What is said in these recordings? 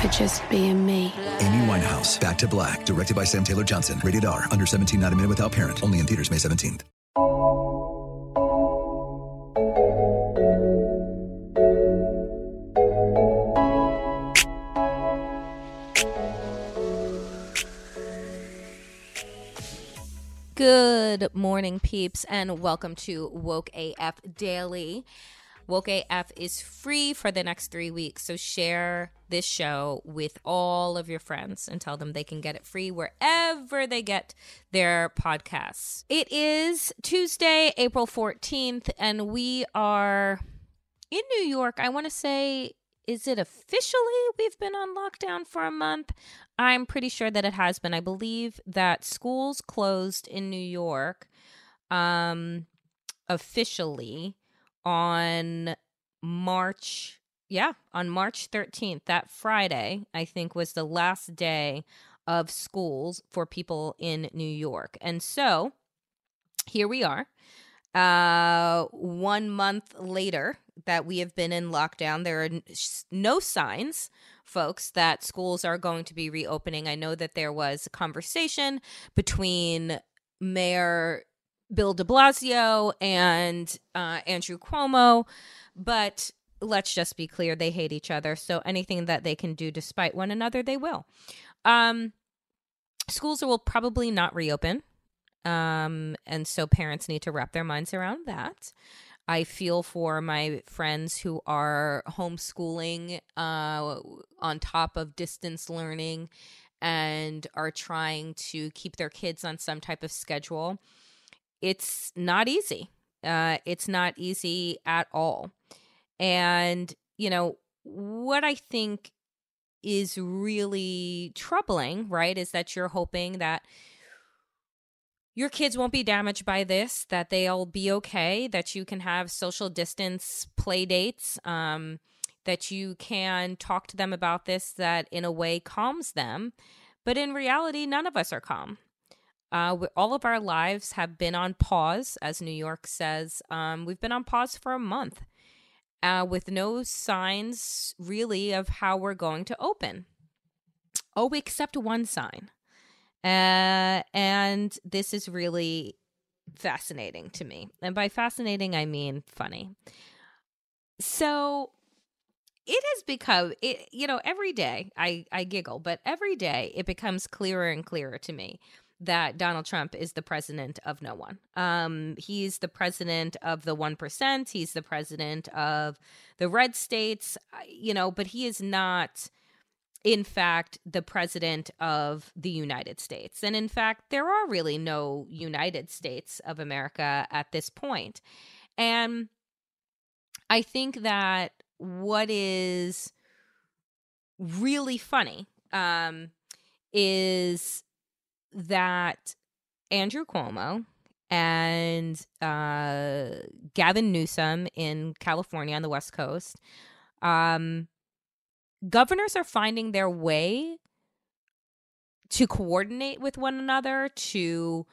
for just being me. Amy Winehouse, Back to Black, directed by Sam Taylor Johnson. Rated R, under 17, not a minute without parent. Only in theaters May 17th. Good morning, peeps, and welcome to Woke AF Daily. Woke AF is free for the next 3 weeks, so share this show with all of your friends and tell them they can get it free wherever they get their podcasts. It is Tuesday, April 14th, and we are in New York. I want to say, is it officially we've been on lockdown for a month? I'm pretty sure that it has been. I believe that schools closed in New York officially on March 13th, that Friday, I think, was the last day of schools for people in New York. And so here we are, 1 month later that we have been in lockdown. There are no signs, folks, that schools are going to be reopening. I know that there was a conversation between Mayor Bill de Blasio and Andrew Cuomo, but let's just be clear, they hate each other, so anything that they can do to spite one another, they will. Schools will probably not reopen, and so parents need to wrap their minds around that. I feel for my friends who are homeschooling on top of distance learning and are trying to keep their kids on some type of schedule. It's not easy. It's not easy at all. And, you know, what I think is really troubling, right, is that you're hoping that your kids won't be damaged by this, that they'll be okay, that you can have social distance play dates, that you can talk to them about this, that in a way calms them. But in reality, none of us are calm. All of our lives have been on pause, as New York says. We've been on pause for a month with no signs really of how we're going to open. Oh, except one sign. And this is really fascinating to me. And by fascinating, I mean funny. So it has become, every day I giggle, but every day it becomes clearer and clearer to me that Donald Trump is the president of no one. He's the president of the 1%. He's the president of the red states, but he is not, in fact, the president of the United States. And in fact, there are really no United States of America at this point. And I think that what is really funny is that Andrew Cuomo and Gavin Newsom in California on the West Coast, governors are finding their way to coordinate with one another, to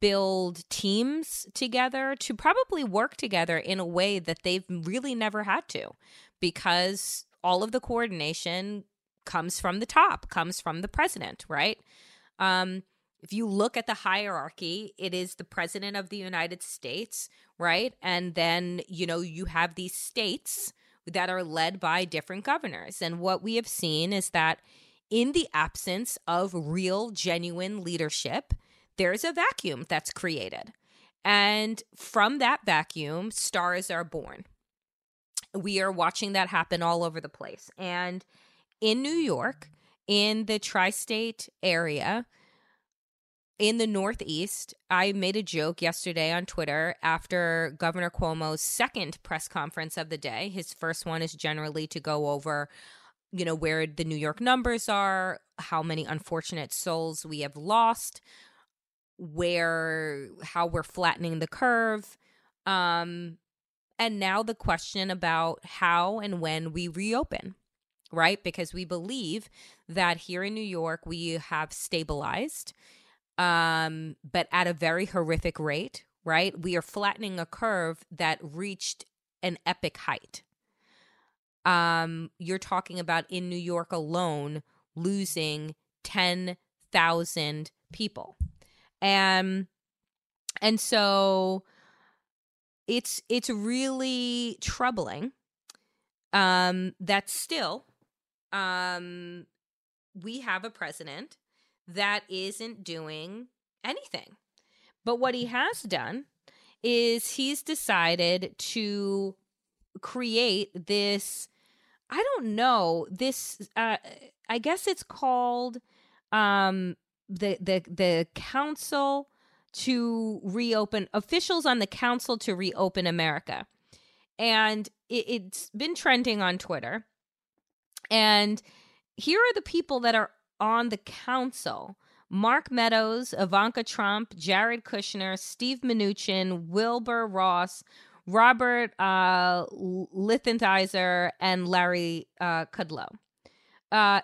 build teams together to probably work together in a way that they've really never had to, because all of the coordination comes from the top, comes from the president, right? If you look at the hierarchy, it is the president of the United States, right? And then, you know, you have these states that are led by different governors. And what we have seen is that in the absence of real, genuine leadership, there's a vacuum that's created. And from that vacuum, stars are born. We are watching that happen all over the place. And in New York, in the tri-state area, in the Northeast, I made a joke yesterday on Twitter after Governor Cuomo's second press conference of the day. His first one is generally to go over, you know, where the New York numbers are, how many unfortunate souls we have lost, how we're flattening the curve. And now the question about how and when we reopen, right? Because we believe that here in New York, we have stabilized, but at a very horrific rate, right? We are flattening a curve that reached an epic height. You're talking about in New York alone, losing 10,000 people. And so it's really troubling, that still, we have a president that isn't doing anything. But what he has done is he's decided to create this, I don't know, this, I guess it's called, the Council to Reopen, officials on the Council to Reopen America. And it's been trending on Twitter. And here are the people that are on the council: Mark Meadows, Ivanka Trump, Jared Kushner, Steve Mnuchin, Wilbur Ross, Robert Lighthizer, and Larry Kudlow.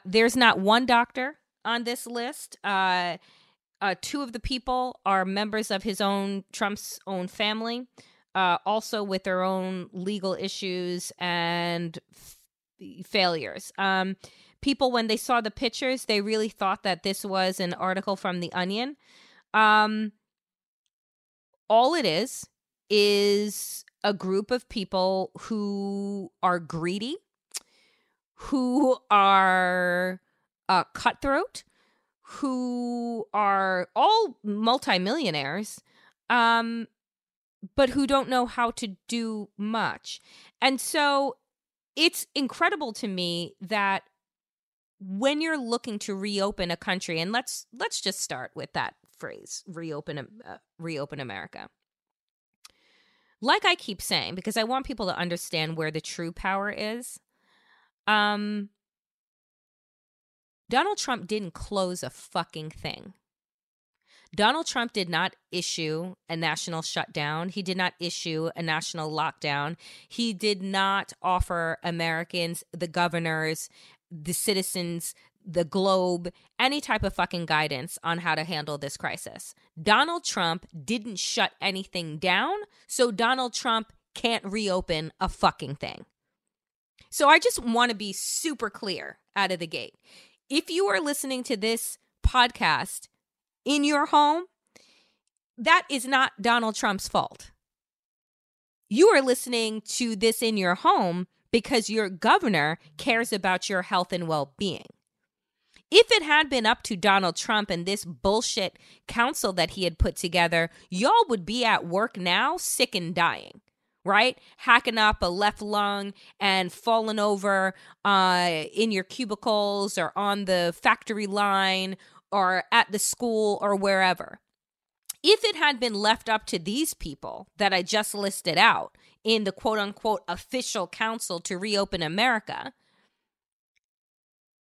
There's not one doctor on this list. Two of the people are members of Trump's own family, also with their own legal issues and failures. People, when they saw the pictures, they really thought that this was an article from The Onion. All it is a group of people who are greedy, who are cutthroat, who are all multimillionaires, but who don't know how to do much. And so it's incredible to me that when you're looking to reopen a country, and let's just start with that phrase, reopen America. Like I keep saying, because I want people to understand where the true power is, Donald Trump didn't close a fucking thing. Donald Trump did not issue a national shutdown. He did not issue a national lockdown. He did not offer Americans, the governors, the citizens, the globe, any type of fucking guidance on how to handle this crisis. Donald Trump didn't shut anything down, so Donald Trump can't reopen a fucking thing. So I just want to be super clear out of the gate. If you are listening to this podcast in your home, that is not Donald Trump's fault. You are listening to this in your home because your governor cares about your health and well-being. If it had been up to Donald Trump and this bullshit council that he had put together, y'all would be at work now, sick and dying, right? Hacking up a left lung and falling over in your cubicles or on the factory line or at the school or wherever. If it had been left up to these people that I just listed out in the quote-unquote official council to reopen America,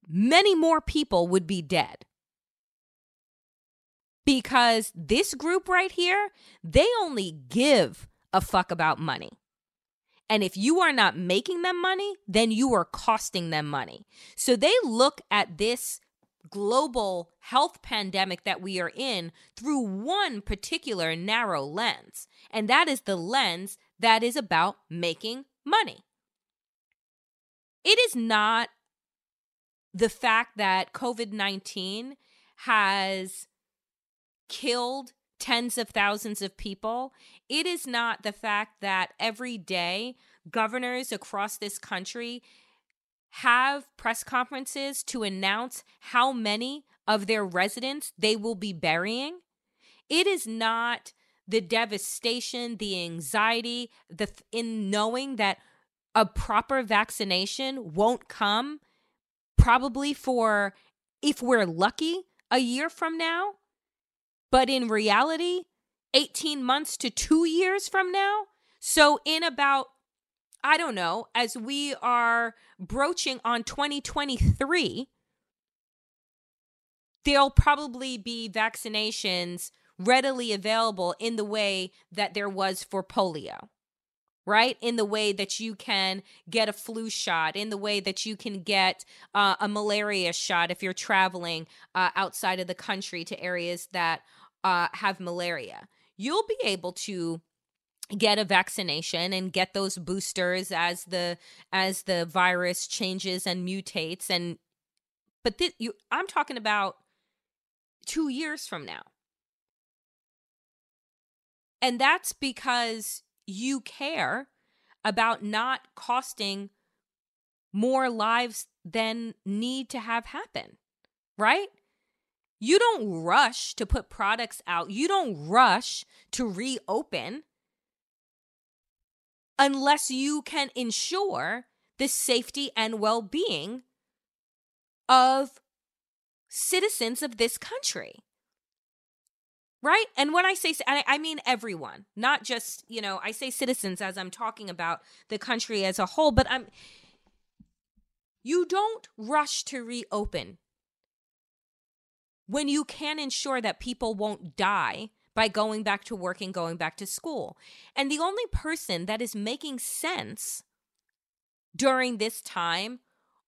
many more people would be dead. Because this group right here, they only give a fuck about money. And if you are not making them money, then you are costing them money. So they look at this global health pandemic that we are in through one particular narrow lens. And that is the lens that is about making money. It is not the fact that COVID-19 has killed tens of thousands of people. It is not the fact that every day governors across this country have press conferences to announce how many of their residents they will be burying. It is not the devastation, the anxiety, in knowing that a proper vaccination won't come probably for, if we're lucky, a year from now. But in reality, 18 months to 2 years from now. So in about, I don't know, as we are broaching on 2023, there'll probably be vaccinations readily available in the way that there was for polio, right? In the way that you can get a flu shot, in the way that you can get a malaria shot if you're traveling outside of the country to areas that have malaria. You'll be able to get a vaccination and get those boosters as the virus changes and mutates. I'm talking about 2 years from now. And that's because you care about not costing more lives than need to have happen, right? You don't rush to put products out. You don't rush to reopen unless you can ensure the safety and well-being of citizens of this country, right? And when I say, I mean everyone, not just, I say citizens as I'm talking about the country as a whole, but you don't rush to reopen when you can ensure that people won't die by going back to work and going back to school. And the only person that is making sense during this time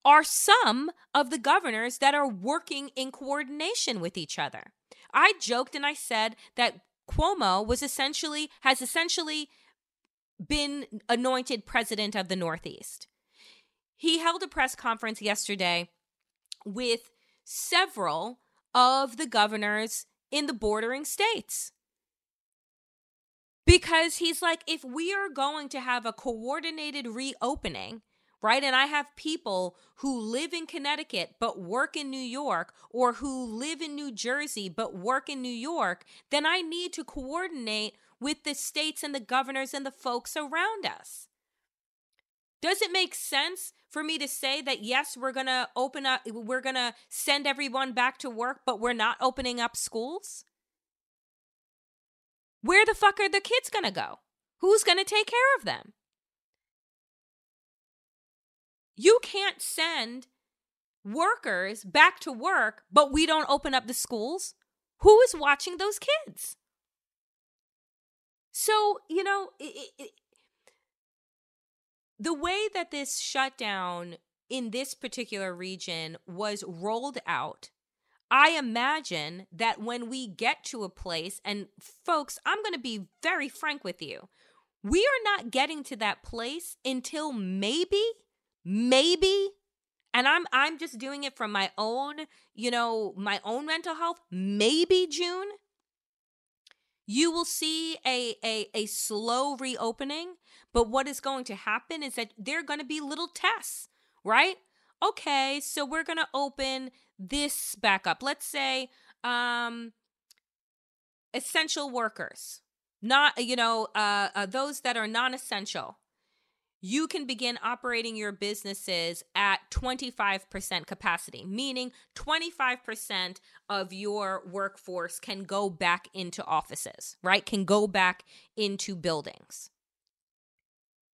are some of the governors that are working in coordination with each other. I joked and I said that Cuomo has essentially been anointed president of the Northeast. He held a press conference yesterday with several of the governors in the bordering states. Because he's like, if we are going to have a coordinated reopening, right? And I have people who live in Connecticut but work in New York, or who live in New Jersey but work in New York, then I need to coordinate with the states and the governors and the folks around us. Does it make sense for me to say that, yes, we're going to open up, we're going to send everyone back to work, but we're not opening up schools? Where the fuck are the kids going to go? Who's going to take care of them? You can't send workers back to work, but we don't open up the schools. Who is watching those kids? So, the way that this shutdown in this particular region was rolled out, I imagine that when we get to a place, and folks, I'm going to be very frank with you, we are not getting to that place until maybe, and I'm just doing it from my own, my own mental health, maybe June. You will see a slow reopening, but what is going to happen is that there are going to be little tests, right? Okay, so we're going to open this back up. Let's say essential workers, not those that are non-essential. You can begin operating your businesses at 25% capacity, meaning 25% of your workforce can go back into offices, right? Can go back into buildings.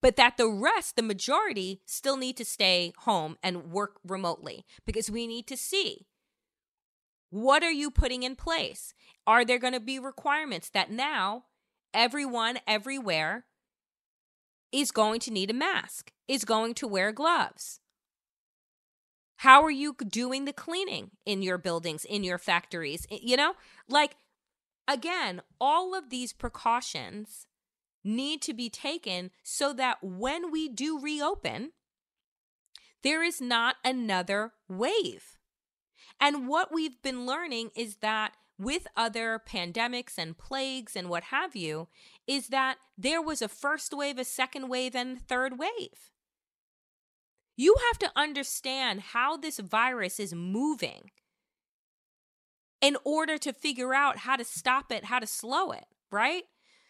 But that the rest, the majority, still need to stay home and work remotely, because we need to see, what are you putting in place? Are there going to be requirements that now everyone, everywhere, is going to need a mask, is going to wear gloves? How are you doing the cleaning in your buildings, in your factories? You know, like, again, all of these precautions need to be taken so that when we do reopen, there is not another wave. And what we've been learning is that with other pandemics and plagues and what have you, is that there was a first wave, a second wave, and a third wave. You have to understand how this virus is moving in order to figure out how to stop it, how to slow it, right?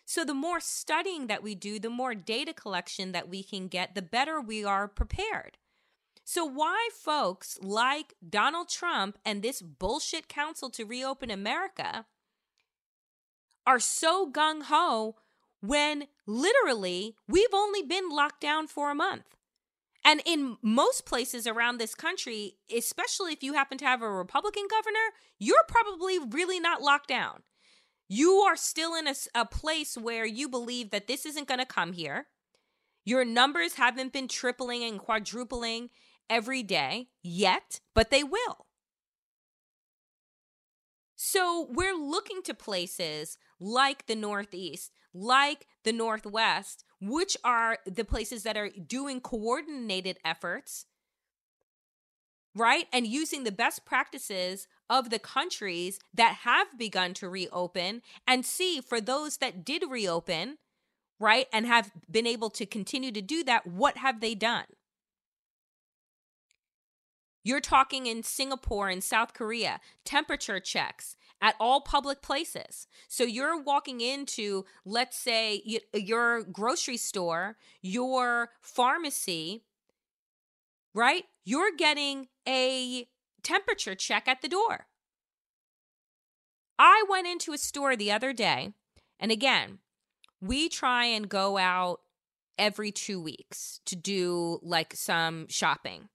So the more studying that we do, the more data collection that we can get, the better we are prepared. So why folks like Donald Trump and this bullshit council to reopen America are so gung-ho when literally we've only been locked down for a month. And in most places around this country, especially if you happen to have a Republican governor, you're probably really not locked down. You are still in a place where you believe that this isn't going to come here. Your numbers haven't been tripling and quadrupling every day yet, but they will. So we're looking to places like the Northeast, like the Northwest, which are the places that are doing coordinated efforts, right? And using the best practices of the countries that have begun to reopen, and see for those that did reopen, right, and have been able to continue to do that, what have they done? You're talking in Singapore and South Korea, temperature checks at all public places. So you're walking into, let's say, your grocery store, your pharmacy, right? You're getting a temperature check at the door. I went into a store the other day, and again, we try and go out every 2 weeks to do like some shopping.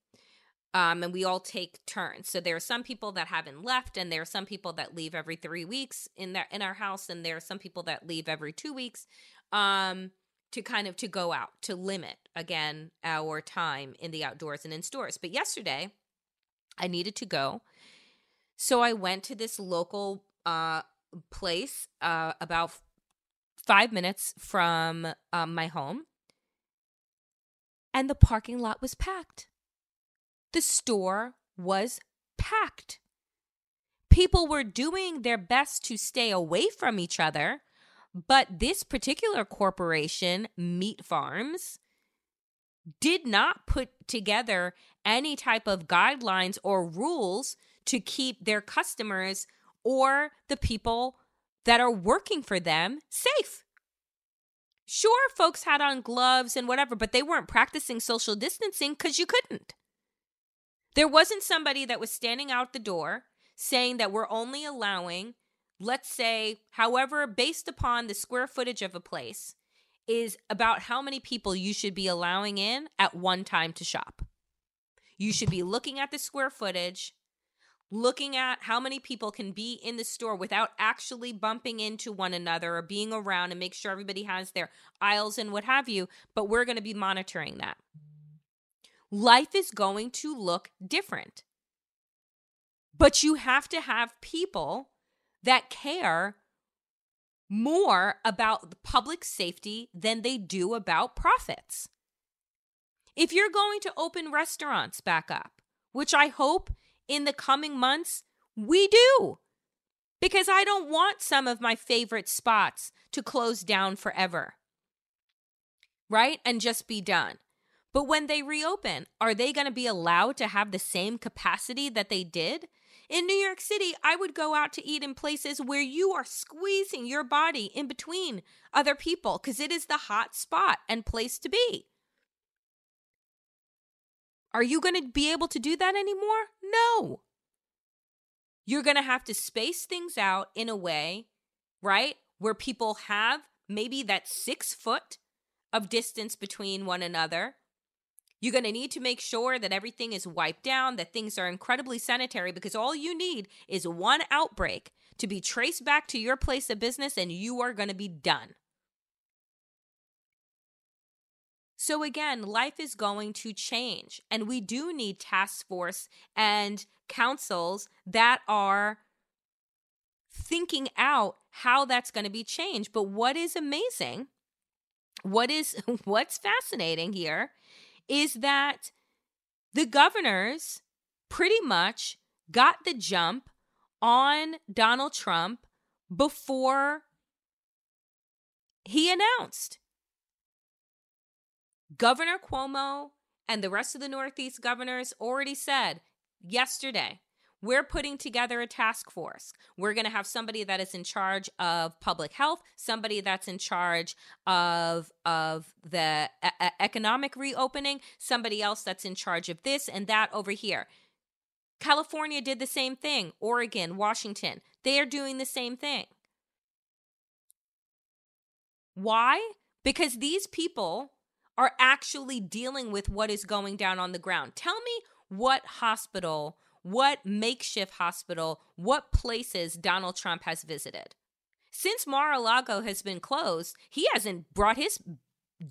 And we all take turns. So there are some people that haven't left, and there are some people that leave every 3 weeks in our house, and there are some people that leave every 2 weeks to go out, to limit, again, our time in the outdoors and in stores. But yesterday, I needed to go. So I went to this local place about 5 minutes from my home, and the parking lot was packed. The store was packed. People were doing their best to stay away from each other, but this particular corporation, Meat Farms, did not put together any type of guidelines or rules to keep their customers or the people that are working for them safe. Sure, folks had on gloves and whatever, but they weren't practicing social distancing because you couldn't. There wasn't somebody that was standing out the door saying that we're only allowing, let's say, however, based upon the square footage of a place, is about how many people you should be allowing in at one time to shop. You should be looking at the square footage, looking at how many people can be in the store without actually bumping into one another or being around, and make sure everybody has their aisles and what have you, but we're going to be monitoring that. Life is going to look different. But you have to have people that care more about public safety than they do about profits. If you're going to open restaurants back up, which I hope in the coming months we do, because I don't want some of my favorite spots to close down forever, right? And just be done. But when they reopen, are they going to be allowed to have the same capacity that they did? In New York City, I would go out to eat in places where you are squeezing your body in between other people because it is the hot spot and place to be. Are you going to be able to do that anymore? No. You're going to have to space things out in a way, right, where people have maybe that 6 foot of distance between one another. You're going to need to make sure that everything is wiped down, that things are incredibly sanitary, because all you need is one outbreak to be traced back to your place of business, and you are going to be done. So again, life is going to change, and we do need task force and councils that are thinking out how that's going to be changed. But what is amazing, what's fascinating here is that the governors pretty much got the jump on Donald Trump before he announced. Governor Cuomo and the rest of the Northeast governors already said yesterday, we're putting together a task force. We're going to have somebody that is in charge of public health, somebody that's in charge of the economic reopening, somebody else that's in charge of this and that over here. California did the same thing. Oregon, Washington, they are doing the same thing. Why? Because these people are actually dealing with what is going down on the ground. Tell me what hospital, what makeshift hospital, what places Donald Trump has visited. Since Mar-a-Lago has been closed, he hasn't brought his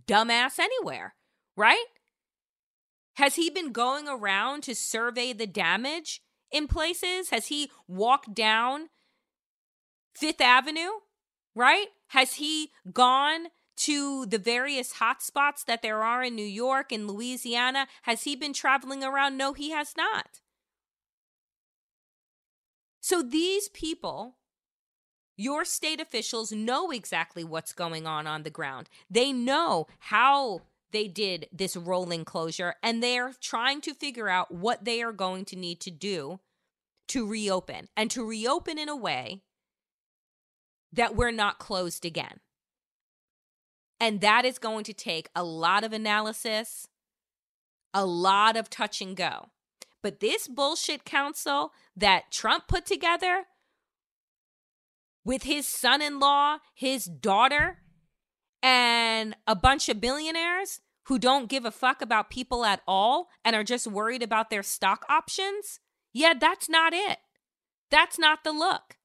dumbass anywhere, right? Has he been going around to survey the damage in places? Has he walked down Fifth Avenue, right? Has he gone to the various hotspots that there are in New York and Louisiana? Has he been traveling around? No, he has not. So these people, your state officials, know exactly what's going on the ground. They know how they did this rolling closure, and they are trying to figure out what they are going to need to do to reopen, and to reopen in a way that we're not closed again. And that is going to take a lot of analysis, a lot of touch and go. But this bullshit council that Trump put together with his son-in-law, his daughter, and a bunch of billionaires who don't give a fuck about people at all and are just worried about their stock options, yeah, that's not it. That's not the look.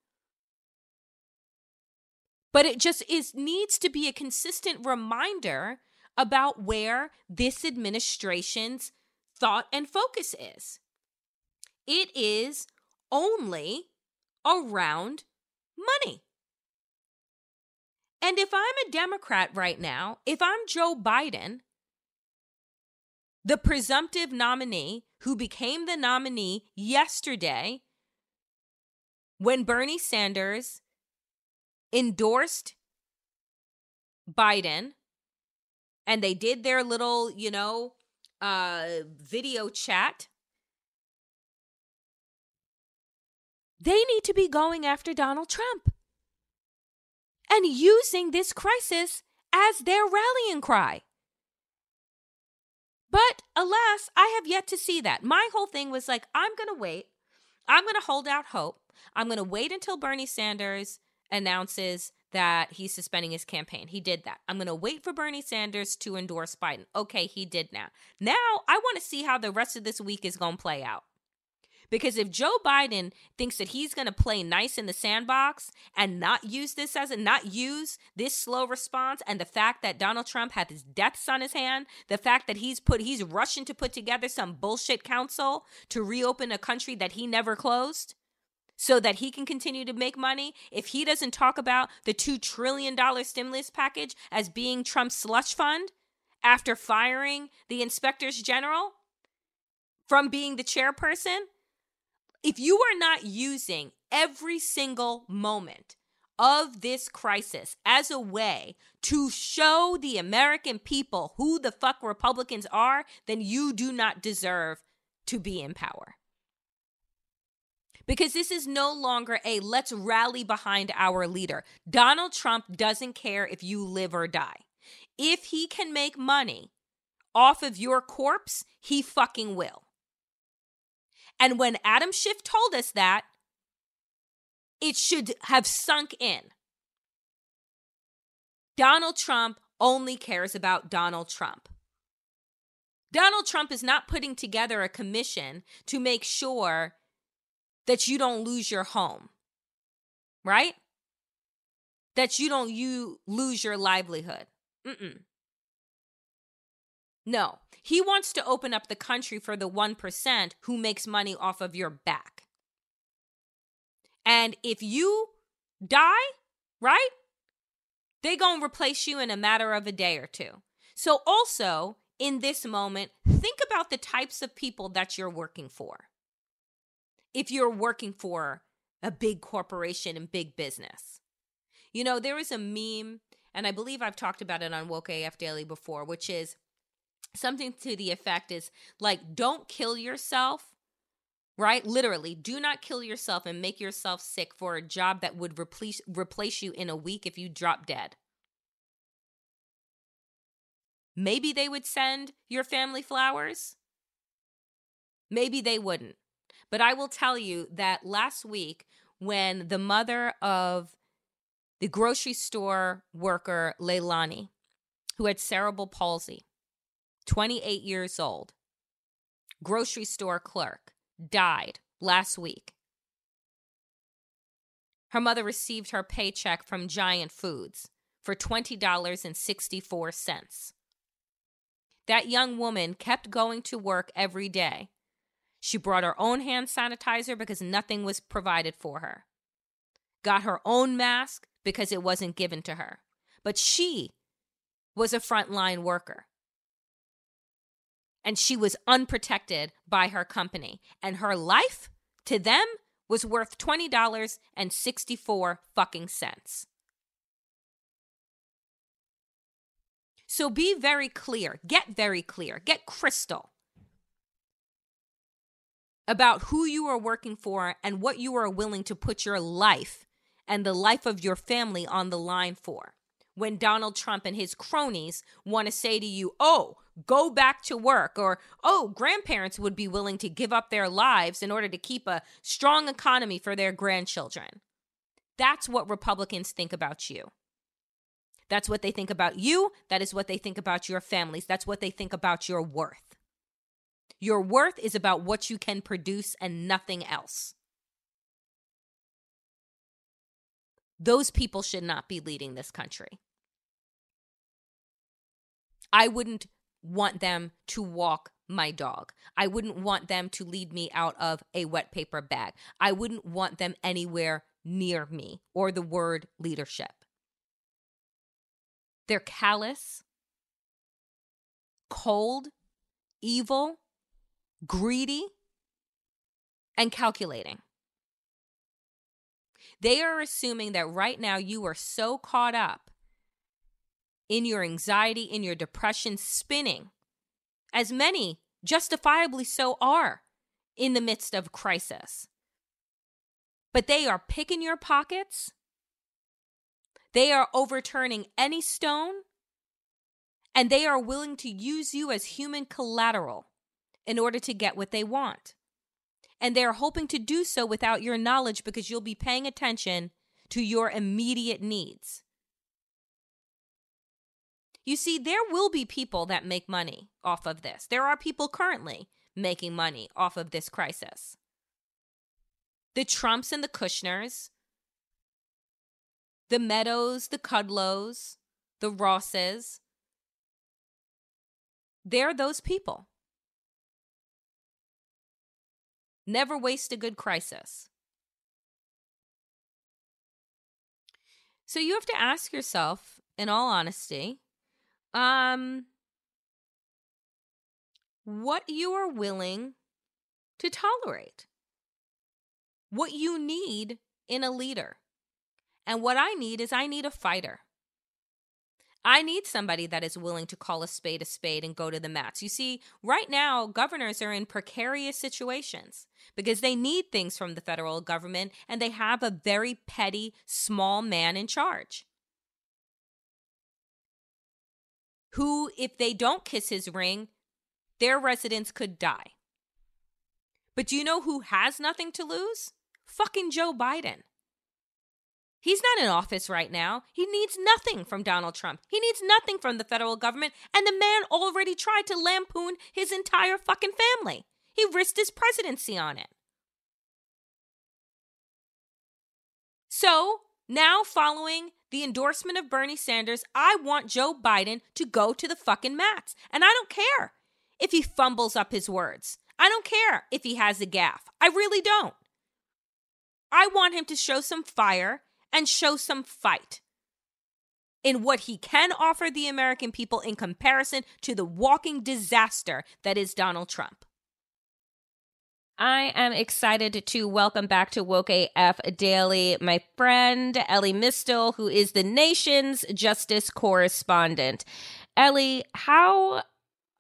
But it just needs to be a consistent reminder about where this administration's thought and focus is. It is only around money. And if I'm a Democrat right now, if I'm Joe Biden, the presumptive nominee who became the nominee yesterday when Bernie Sanders endorsed Biden, and they did their little, video chat, they need to be going after Donald Trump and using this crisis as their rallying cry. But alas, I have yet to see that. My whole thing was like, I'm going to wait. I'm going to hold out hope. I'm going to wait until Bernie Sanders announces that he's suspending his campaign. He did that. I'm going to wait for Bernie Sanders to endorse Biden. Okay, he did now. Now, I want to see how the rest of this week is going to play out. Because if Joe Biden thinks that he's going to play nice in the sandbox and not use this slow response, and the fact that Donald Trump had his deaths on his hand, the fact that he's rushing to put together some bullshit council to reopen a country that he never closed, so that he can continue to make money, if he doesn't talk about the $2 trillion stimulus package as being Trump's slush fund after firing the inspectors general from being the chairperson, if you are not using every single moment of this crisis as a way to show the American people who the fuck Republicans are, then you do not deserve to be in power. Because this is no longer a let's rally behind our leader. Donald Trump doesn't care if you live or die. If he can make money off of your corpse, he fucking will. And when Adam Schiff told us that, it should have sunk in. Donald Trump only cares about Donald Trump. Donald Trump is not putting together a commission to make sure that you don't lose your home, right? That you don't lose your livelihood. No. He wants to open up the country for the 1% who makes money off of your back. And if you die, right, they're going to replace you in a matter of a day or two. So also, in this moment, think about the types of people that you're working for. If you're working for a big corporation and big business. You know, there is a meme, and I believe I've talked about it on Woke AF Daily before, which is something to the effect is like, don't kill yourself, right? Literally, do not kill yourself and make yourself sick for a job that would replace you in a week if you drop dead. Maybe they would send your family flowers. Maybe they wouldn't. But I will tell you that last week when the mother of the grocery store worker, Leilani, who had cerebral palsy, 28 years old, grocery store clerk, died last week. Her mother received her paycheck from Giant Foods for $20.64. That young woman kept going to work every day. She brought her own hand sanitizer because nothing was provided for her. Got her own mask because it wasn't given to her. But she was a frontline worker. And she was unprotected by her company. And her life, to them, was worth $20.64 fucking cents. So be very clear. Get very clear. Get crystal about who you are working for and what you are willing to put your life and the life of your family on the line for. When Donald Trump and his cronies want to say to you, oh, go back to work, or, oh, grandparents would be willing to give up their lives in order to keep a strong economy for their grandchildren. That's what Republicans think about you. That's what they think about you. That is what they think about your families. That's what they think about your worth. Your worth is about what you can produce and nothing else. Those people should not be leading this country. I wouldn't want them to walk my dog. I wouldn't want them to lead me out of a wet paper bag. I wouldn't want them anywhere near me or the word leadership. They're callous, cold, evil, greedy, and calculating. They are assuming that right now you are so caught up in your anxiety, in your depression, spinning, as many justifiably so are in the midst of crisis. But they are picking your pockets. They are overturning any stone, and they are willing to use you as human collateral in order to get what they want. And they're hoping to do so without your knowledge because you'll be paying attention to your immediate needs. You see, there will be people that make money off of this. There are people currently making money off of this crisis. The Trumps and the Kushners, the Meadows, the Kudlows, the Rosses. They're those people. Never waste a good crisis. So you have to ask yourself, in all honesty, what you are willing to tolerate, what you need in a leader. And what I need is I need a fighter. I need somebody that is willing to call a spade and go to the mats. You see, right now, governors are in precarious situations because they need things from the federal government and they have a very petty, small man in charge who, if they don't kiss his ring, their residents could die. But do you know who has nothing to lose? Fucking Joe Biden. He's not in office right now. He needs nothing from Donald Trump. He needs nothing from the federal government. And the man already tried to lampoon his entire fucking family. He risked his presidency on it. So now, following the endorsement of Bernie Sanders, I want Joe Biden to go to the fucking mats. And I don't care if he fumbles up his words. I don't care if he has a gaffe. I really don't. I want him to show some fire and show some fight in what he can offer the American people in comparison to the walking disaster that is Donald Trump. I am excited to welcome back to Woke AF Daily my friend Ellie Mistel, who is the nation's justice correspondent. Ellie, how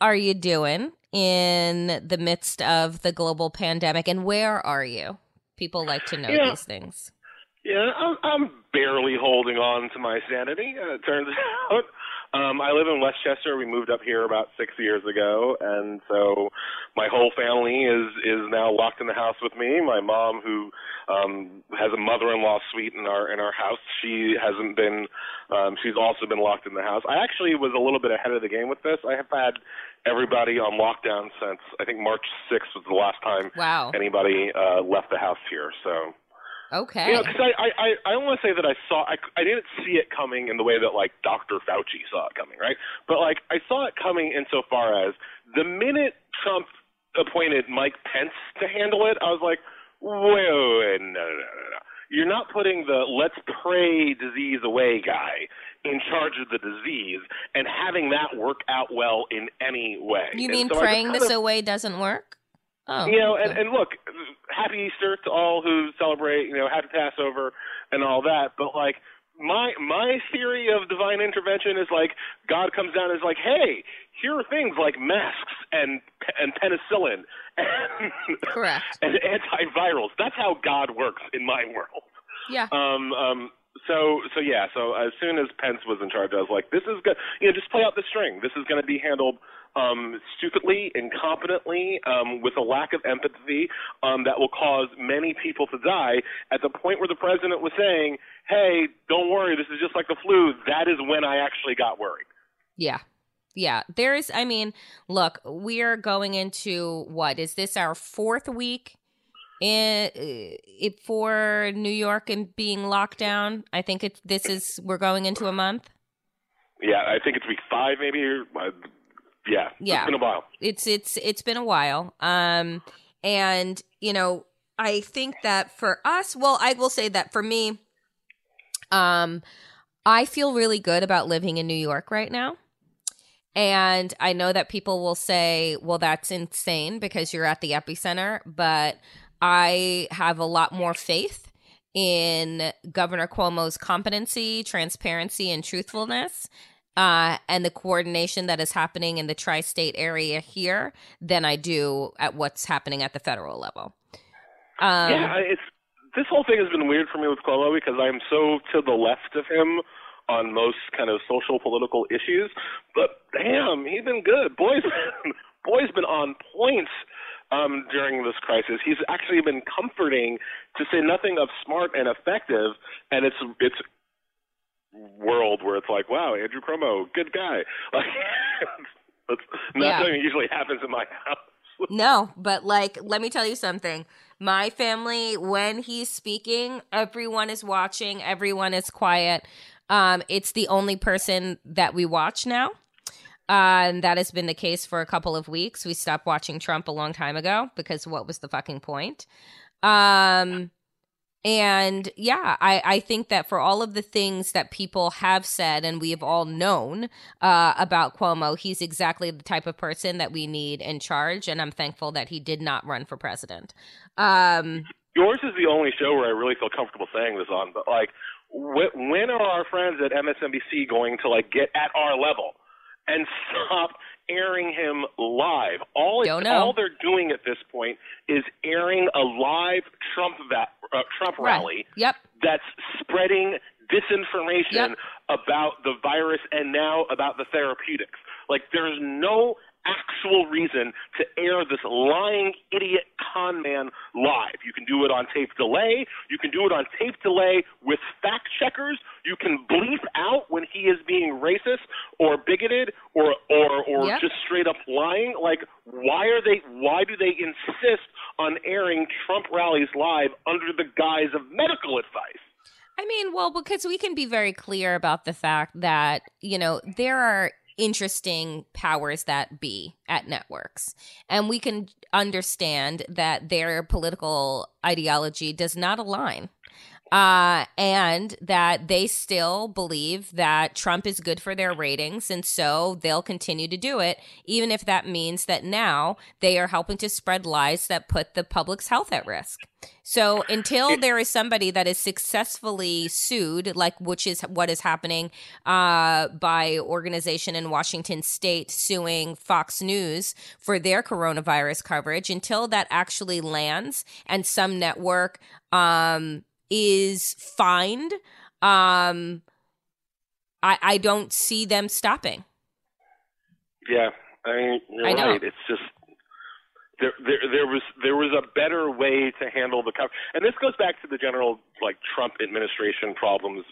are you doing in the midst of the global pandemic, and where are you? People like to know these things. Yeah, I'm barely holding on to my sanity, it turns out. I live in Westchester. We moved up here about 6 years ago, and so my whole family is now locked in the house with me. My mom, who has a mother-in-law suite in our house, she hasn't been. She's also been locked in the house. I actually was a little bit ahead of the game with this. I have had everybody on lockdown since I think March 6th was the last time anybody left the house here. So. Okay. Yeah, because I don't want to say that I didn't see it coming in the way that, like, Dr. Fauci saw it coming, right? But, like, I saw it coming insofar as the minute Trump appointed Mike Pence to handle it, I was like, wait, no. You're not putting the let's pray disease away guy in charge of the disease and having that work out well in any way. You mean so praying this away doesn't work? Oh, you know, and look, happy Easter to all who celebrate, you know, happy Passover and all that. But, like, my theory of divine intervention is, like, God comes down and is like, hey, here are things like masks and penicillin and antivirals. That's how God works in my world. Yeah. So as soon as Pence was in charge, I was like, this is good. You know, just play out the string. This is going to be handled stupidly, incompetently, with a lack of empathy that will cause many people to die. At the point where the president was saying, hey, don't worry, this is just like the flu, that is when I actually got worried. Yeah. Yeah. There is, I mean, look, we are going into what? Is this our fourth week for New York and being locked down? I think we're going into a month. Yeah. I think it's week 5 maybe or Yeah. It's been a while. It's been a while. And, you know, I think that for us, well, I will say that for me, I feel really good about living in New York right now. And I know that people will say, well, that's insane because you're at the epicenter. But I have a lot more faith in Governor Cuomo's competency, transparency, and truthfulness. And the coordination that is happening in the tri-state area here than I do at what's happening at the federal level. This whole thing has been weird for me with Cuomo because I'm so to the left of him on most kind of social political issues. But damn, he's been good. Boy's been on point during this crisis. He's actually been comforting, to say nothing of smart and effective. And it's world where it's like, wow, Andrew Cuomo, good guy. Like, that's not something that usually happens in my house. No, but, like, let me tell you something. My family, when he's speaking, everyone is watching, everyone is quiet. It's the only person that we watch now. And that has been the case for a couple of weeks. We stopped watching Trump a long time ago because what was the fucking point? And yeah, I think that for all of the things that people have said and we have all known about Cuomo, he's exactly the type of person that we need in charge. And I'm thankful that he did not run for president. Yours is the only show where I really feel comfortable saying this on. But, like, when are our friends at MSNBC going to, like, get at our level and stop airing him live? All they're doing at this point is airing a live Trump rally. Yep. That's spreading disinformation about the virus and now about the therapeutics. Like, there's no actual reason to air this lying idiot con man live. You can do it on tape delay. You can do it on tape delay with fact checkers. You can bleep out when he is being racist or bigoted or just straight up lying. Like, why do they insist on airing Trump rallies live under the guise of medical advice? I mean, well, because we can be very clear about the fact that, you know, there are interesting powers that be at networks. And we can understand that their political ideology does not align. And that they still believe that Trump is good for their ratings, and so they'll continue to do it, even if that means that now they are helping to spread lies that put the public's health at risk. So until there is somebody that is successfully sued, like which is what is happening by organization in Washington state suing Fox News for their coronavirus coverage, until that actually lands and some network is fined, I don't see them stopping. Yeah, I mean, you're right. It's just there was a better way to handle the coverage, and this goes back to the general like Trump administration problems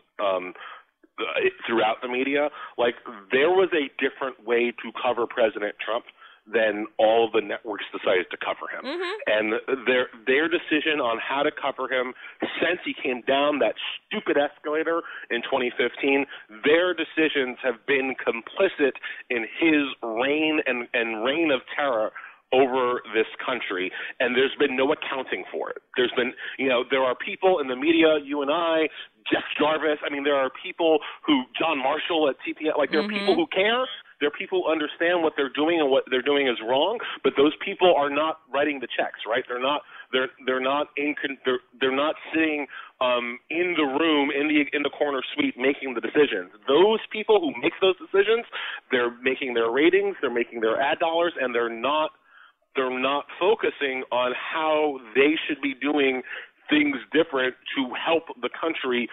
throughout the media. Like there was a different way to cover President Trump than all the networks decided to cover him. Mm-hmm. And their decision on how to cover him since he came down that stupid escalator in 2015, their decisions have been complicit in his reign and reign of terror over this country, and there's been no accounting for it. There's been, you know, there are people in the media, you and I, Jeff Jarvis, I mean, there are people who, John Marshall at TPN, like there are people who care. There are people who understand what they're doing and what they're doing is wrong, but those people are not writing the checks, right? They're not sitting in the room in the corner suite making the decisions. Those people who make those decisions, they're making their ratings, they're making their ad dollars, and they're not focusing on how they should be doing things different to help the country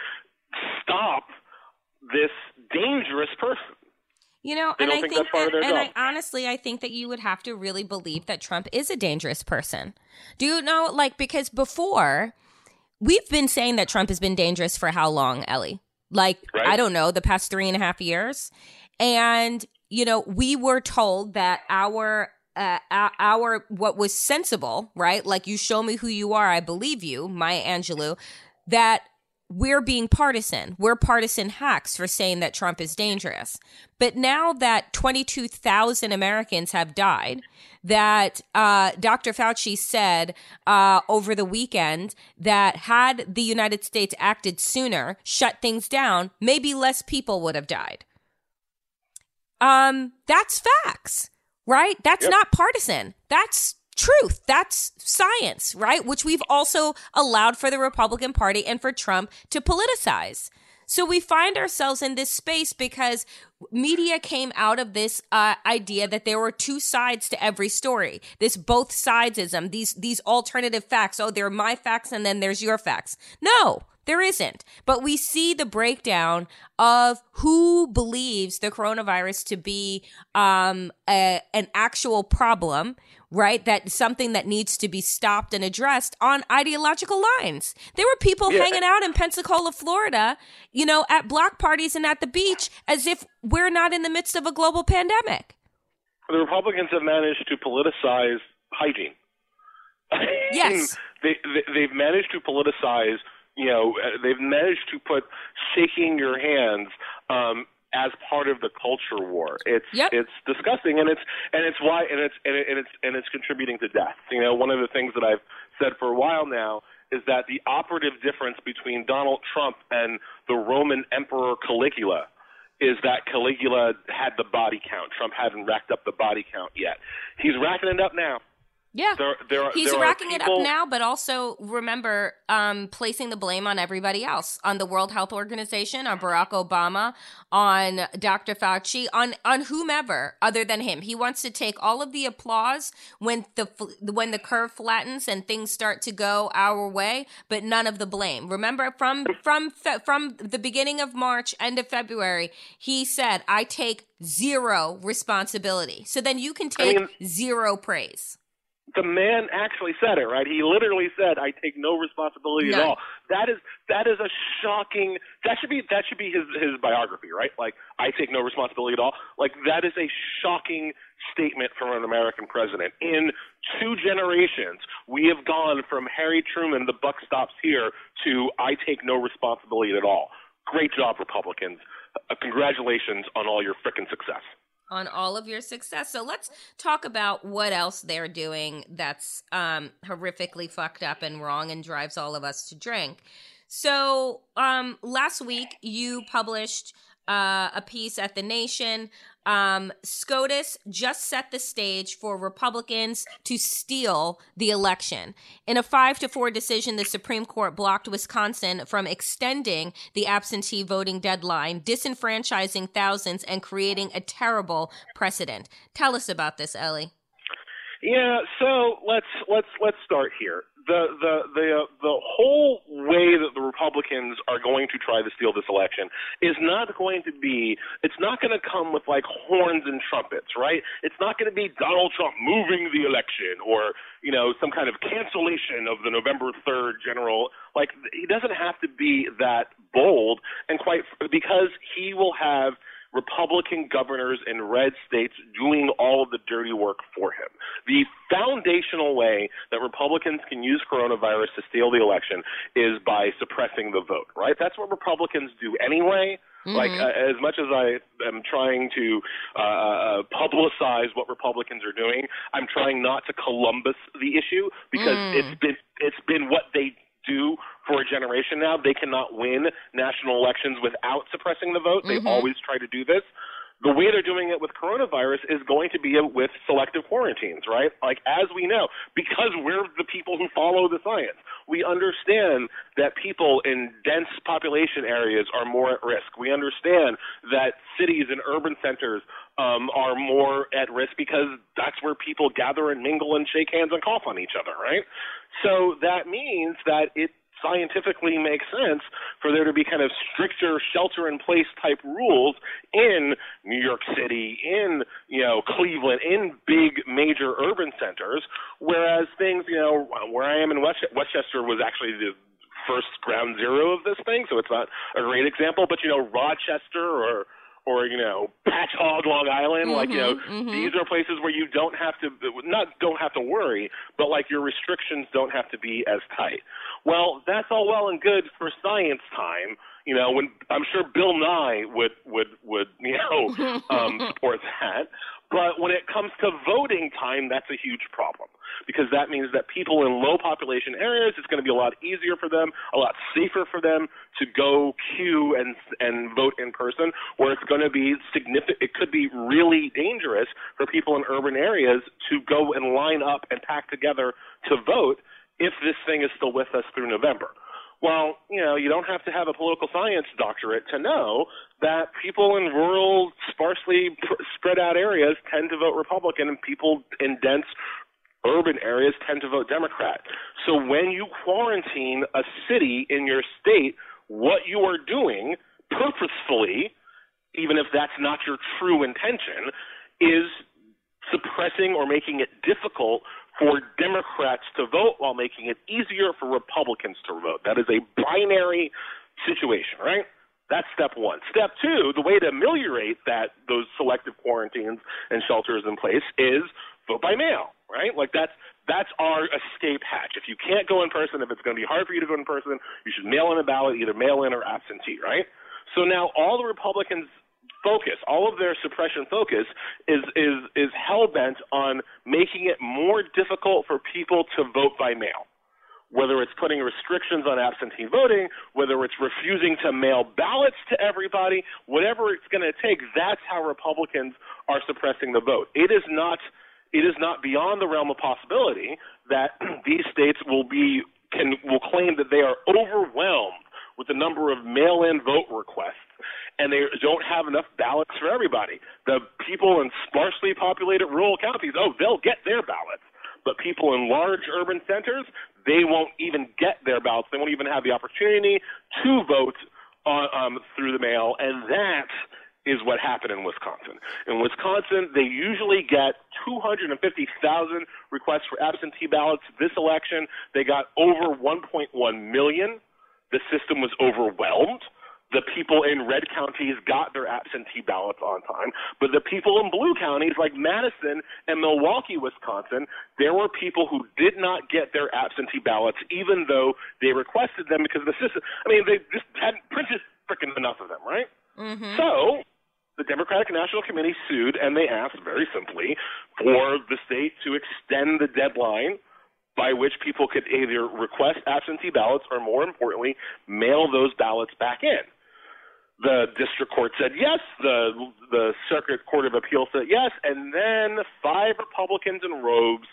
stop this dangerous person. You know, and I think that, and I think that you would have to really believe that Trump is a dangerous person. Do you know, like, because before, we've been saying that Trump has been dangerous for how long, Ellie? Like, right? I don't know, the past 3.5 years. And, you know, we were told that our what was sensible, right? Like, you show me who you are, I believe you, Maya Angelou, that we're being partisan. We're partisan hacks for saying that Trump is dangerous. But now that 22,000 Americans have died, that Dr. Fauci said over the weekend that had the United States acted sooner, shut things down, maybe less people would have died. That's facts, right? That's not partisan. That's truth. That's science, right? Which we've also allowed for the Republican Party and for Trump to politicize. So we find ourselves in this space because media came out of this idea that there were two sides to every story. This both sidesism, these alternative facts. Oh, there are my facts and then there's your facts. No, there isn't. But we see the breakdown of who believes the coronavirus to be an actual problem, right? That something that needs to be stopped and addressed on ideological lines. There were people hanging out in Pensacola, Florida, you know, at block parties and at the beach as if we're not in the midst of a global pandemic. The Republicans have managed to politicize hygiene. Yes. They've managed to politicize, you know, they've managed to put shaking your hands as part of the culture war. It's disgusting, and it's contributing to death. You know, one of the things that I've said for a while now is that the operative difference between Donald Trump and the Roman Emperor Caligula is that Caligula had the body count. Trump hadn't racked up the body count yet. He's racking it up now. Yeah, he's racking it up now, but also remember placing the blame on everybody else, on the World Health Organization, on Barack Obama, on Dr. Fauci, on whomever other than him. He wants to take all of the applause when the curve flattens and things start to go our way, but none of the blame. Remember, from the beginning of March, end of February, he said, "I take zero responsibility." So then you can take zero praise. the man actually said it, right? He literally said, "I take no responsibility at all." That is a shocking. That should be his biography, right? Like, I take no responsibility at all. Like, that is a shocking statement from an American president. In two generations, we have gone from Harry Truman, the buck stops here, to I take no responsibility at all. Great job, Republicans. Congratulations on all your frickin' success. On all of your success. So let's talk about what else they're doing that's horrifically fucked up and wrong and drives all of us to drink. So last week you published a piece at The Nation. SCOTUS just set the stage for Republicans to steal the election. In a 5-4 decision, the Supreme Court blocked Wisconsin from extending the absentee voting deadline, disenfranchising thousands and creating a terrible precedent. Tell us about this, Ellie. Yeah, so let's start here. The whole way that the Republicans are going to try to steal this election is not going to be – it's not going to come with, like, horns and trumpets, right? It's not going to be Donald Trump moving the election or, you know, some kind of cancellation of the November 3rd general – like, he doesn't have to be that bold and quite – because he will have – Republican governors in red states doing all of the dirty work for him. The foundational way that Republicans can use coronavirus to steal the election is by suppressing the vote, right? That's what Republicans do anyway. Mm-hmm. Like, as much as I am trying to publicize what Republicans are doing, I'm trying not to Columbus the issue because it's been what they do for a generation now. They cannot win national elections without suppressing the vote. They always try to do this. The way they're doing it with coronavirus is going to be with selective quarantines, right? Like, as we know, because we're the people who follow the science, we understand that people in dense population areas are more at risk. We understand that cities and urban centers are more at risk because that's where people gather and mingle and shake hands and cough on each other, right? So that means that it scientifically makes sense for there to be kind of stricter shelter-in-place type rules in New York City, in, you know, Cleveland, in big major urban centers, whereas things, you know, where I am in Westchester was actually the first ground zero of this thing, so it's not a great example, but, you know, Rochester or you know, Patch Hog, Long Island, like, you know, these are places where you don't have to worry, but, like, your restrictions don't have to be as tight. Well, that's all well and good for science time, you know, when I'm sure Bill Nye would you know, support that. But when it comes to voting time, that's a huge problem because that means that people in low population areas, it's going to be a lot easier for them, a lot safer for them to go queue and vote in person, where it's going to be significant. It could be really dangerous for people in urban areas to go and line up and pack together to vote if this thing is still with us through November. Well, you know, you don't have to have a political science doctorate to know that people in rural, sparsely spread out areas tend to vote Republican and people in dense urban areas tend to vote Democrat. So when you quarantine a city in your state, what you are doing purposefully, even if that's not your true intention, is suppressing or making it difficult for Democrats to vote while making it easier for Republicans to vote. That is a binary situation, right? That's step one. Step two, the way to ameliorate that, those selective quarantines and shelters in place, is vote by mail, right? Like, that's our escape hatch. If you can't go in person, if it's going to be hard for you to go in person, you should mail in a ballot, either mail in or absentee, right? So now all the Republicans' focus, all of their suppression focus is hell-bent on making it more difficult for people to vote by mail, whether it's putting restrictions on absentee voting, whether it's refusing to mail ballots to everybody, whatever it's going to take, that's how Republicans are suppressing the vote. It is not beyond the realm of possibility that these states will claim that they are overwhelmed with the number of mail-in vote requests, and they don't have enough ballots for everybody. The people in sparsely populated rural counties, they'll get their ballots. But people in large urban centers, they won't even get their ballots. They won't even have the opportunity to vote through the mail, and that is what happened in Wisconsin. In Wisconsin, they usually get 250,000 requests for absentee ballots. This election, they got over 1.1 million. The system was overwhelmed. The people in red counties got their absentee ballots on time. But the people in blue counties like Madison and Milwaukee, Wisconsin, there were people who did not get their absentee ballots even though they requested them because the system – I mean, they just hadn't printed frickin' enough of them, right? Mm-hmm. So the Democratic National Committee sued, and they asked very simply for the state to extend the deadline by which people could either request absentee ballots or, more importantly, mail those ballots back in. The district court said yes, the Circuit Court of Appeals said yes, and then five Republicans in robes,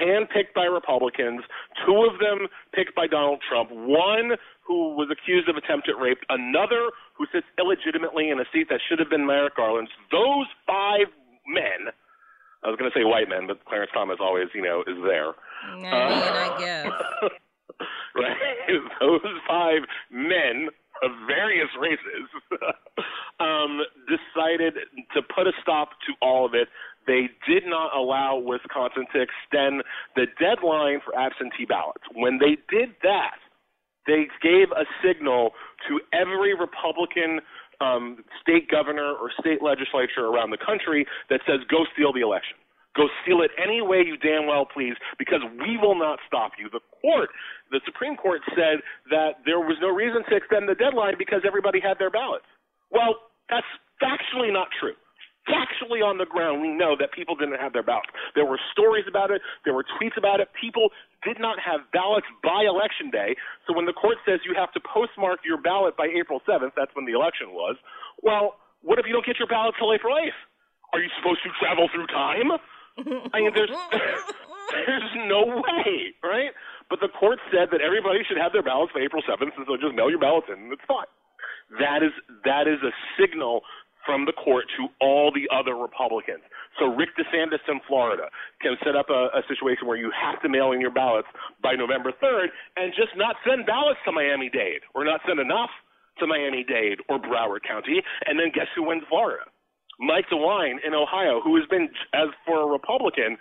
handpicked by Republicans, two of them picked by Donald Trump, one who was accused of attempted rape, another who sits illegitimately in a seat that should have been Merrick Garland's. Those five men, I was going to say white men, but Clarence Thomas always, you know, is there. I guess. Right? Those five men of various races decided to put a stop to all of it. They did not allow Wisconsin to extend the deadline for absentee ballots. When they did that, they gave a signal to every Republican state governor or state legislature around the country that says, go steal the election. Go steal it any way you damn well please, because we will not stop you. The Supreme Court said that there was no reason to extend the deadline because everybody had their ballots. Well, that's factually not true. Factually on the ground, we know that people didn't have their ballots. There were stories about it. There were tweets about it. People did not have ballots by Election Day. So when the court says you have to postmark your ballot by April 7th, that's when the election was, well, what if you don't get your ballot till April 8th? Are you supposed to travel through time? I mean, there's no way, right? But the court said that everybody should have their ballots by April 7th, and so just mail your ballots in, and it's fine. That is a signal from the court to all the other Republicans. So Rick DeSantis in Florida can set up a situation where you have to mail in your ballots by November 3rd and just not send ballots to Miami-Dade, or not send enough to Miami-Dade or Broward County, and then guess who wins Florida? Mike DeWine in Ohio, who has been, as for a Republican,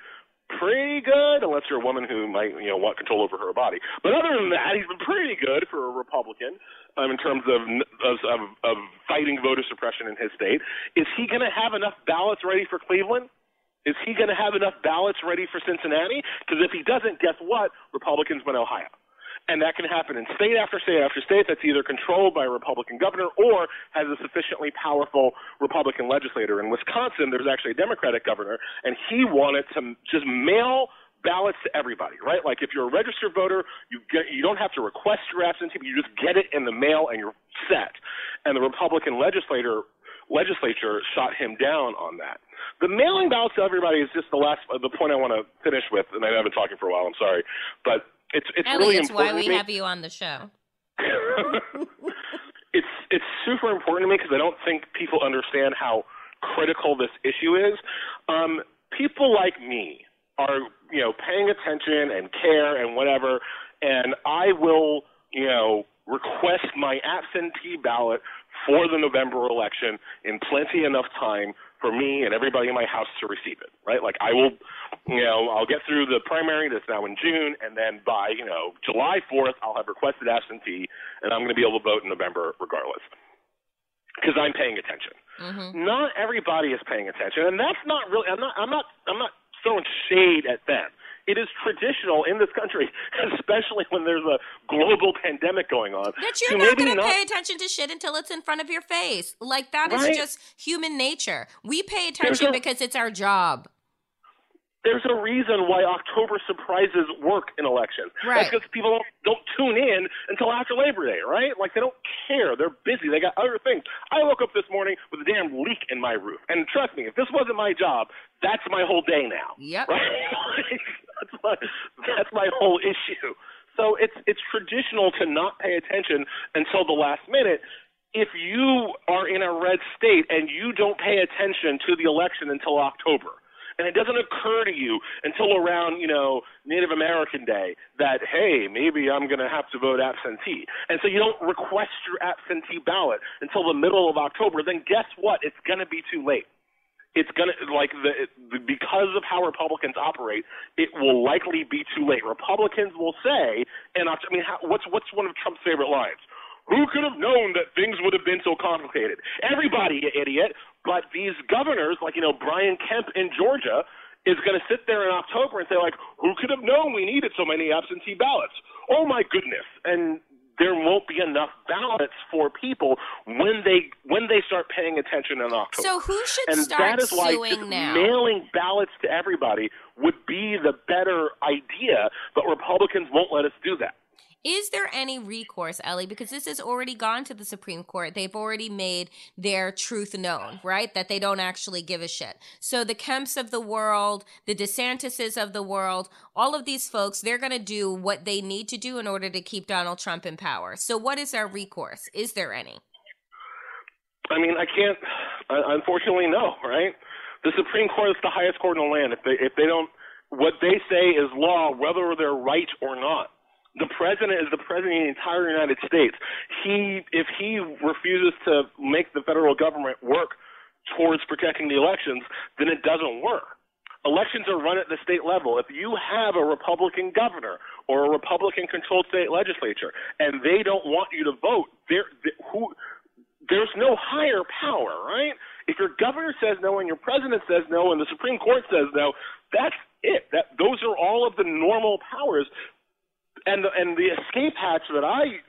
pretty good, unless you're a woman who might, you know, want control over her body. But other than that, he's been pretty good for a Republican in terms of fighting voter suppression in his state. Is he going to have enough ballots ready for Cleveland? Is he going to have enough ballots ready for Cincinnati? Because if he doesn't, guess what? Republicans win Ohio. And that can happen in state after state after state that's either controlled by a Republican governor or has a sufficiently powerful Republican legislator. In Wisconsin, there's actually a Democratic governor, and he wanted to just mail ballots to everybody, right? Like if you're a registered voter, you don't have to request your absentee, but you just get it in the mail and you're set. And the Republican legislature shot him down on that. The mailing ballots to everybody is just the point I want to finish with, and I know I've been talking for a while, I'm sorry, but it's really important. That's why we have you on the show. It's super important to me because I don't think people understand how critical this issue is. People like me are, you know, paying attention and care and whatever, and I will, you know, request my absentee ballot for the November election in plenty enough time for me and everybody in my house to receive it, right? Like I will, you know, I'll get through the primary that's now in June, and then by, you know, July 4th, I'll have requested absentee, and I'm going to be able to vote in November regardless because I'm paying attention. Mm-hmm. Not everybody is paying attention, and that's not really. I'm not throwing shade at them. It is traditional in this country, especially when there's a global pandemic going on, that you're not going to pay attention to shit until it's in front of your face. Like that is just human nature. We pay attention because it's our job. There's a reason why October surprises work in elections. Right. That's because people don't tune in until after Labor Day, right? Like they don't care. They're busy. They got other things. I woke up this morning with a damn leak in my roof. And trust me, if this wasn't my job, that's my whole day now. Yep. Right? That's my whole issue. So it's traditional to not pay attention until the last minute. If you are in a red state and you don't pay attention to the election until October, And it doesn't occur to you until around, you know, Native American Day that, hey, maybe I'm going to have to vote absentee. And so you don't request your absentee ballot until the middle of October. Then guess what? It's going to be too late. It's going to, like, because of how Republicans operate, it will likely be too late. Republicans will say, and I mean, what's one of Trump's favorite lines? Who could have known that things would have been so complicated? Everybody, you idiot. But these governors, like, you know, Brian Kemp in Georgia is going to sit there in October and say, like, who could have known we needed so many absentee ballots? Oh, my goodness. And there won't be enough ballots for people when they start paying attention in October. So who should and start suing now? Mailing ballots to everybody would be the better idea, but Republicans won't let us do that. Is there any recourse, Ellie? Because this has already gone to the Supreme Court. They've already made their truth known, right? That they don't actually give a shit. So the Kemps of the world, the DeSantises of the world, all of these folks, they're going to do what they need to do in order to keep Donald Trump in power. So what is our recourse? Is there any? I mean, I can't, unfortunately, no, right? The Supreme Court is the highest court in the land. If they don't, what they say is law, whether they're right or not. The president is the president of the entire United States. If he refuses to make the federal government work towards protecting the elections, then it doesn't work. Elections are run at the state level. If you have a Republican governor or a Republican-controlled state legislature and they don't want you to vote, there's no higher power, right? If your governor says no and your president says no and the Supreme Court says no, that's it. Those are all of the normal powers. And the escape hatch that I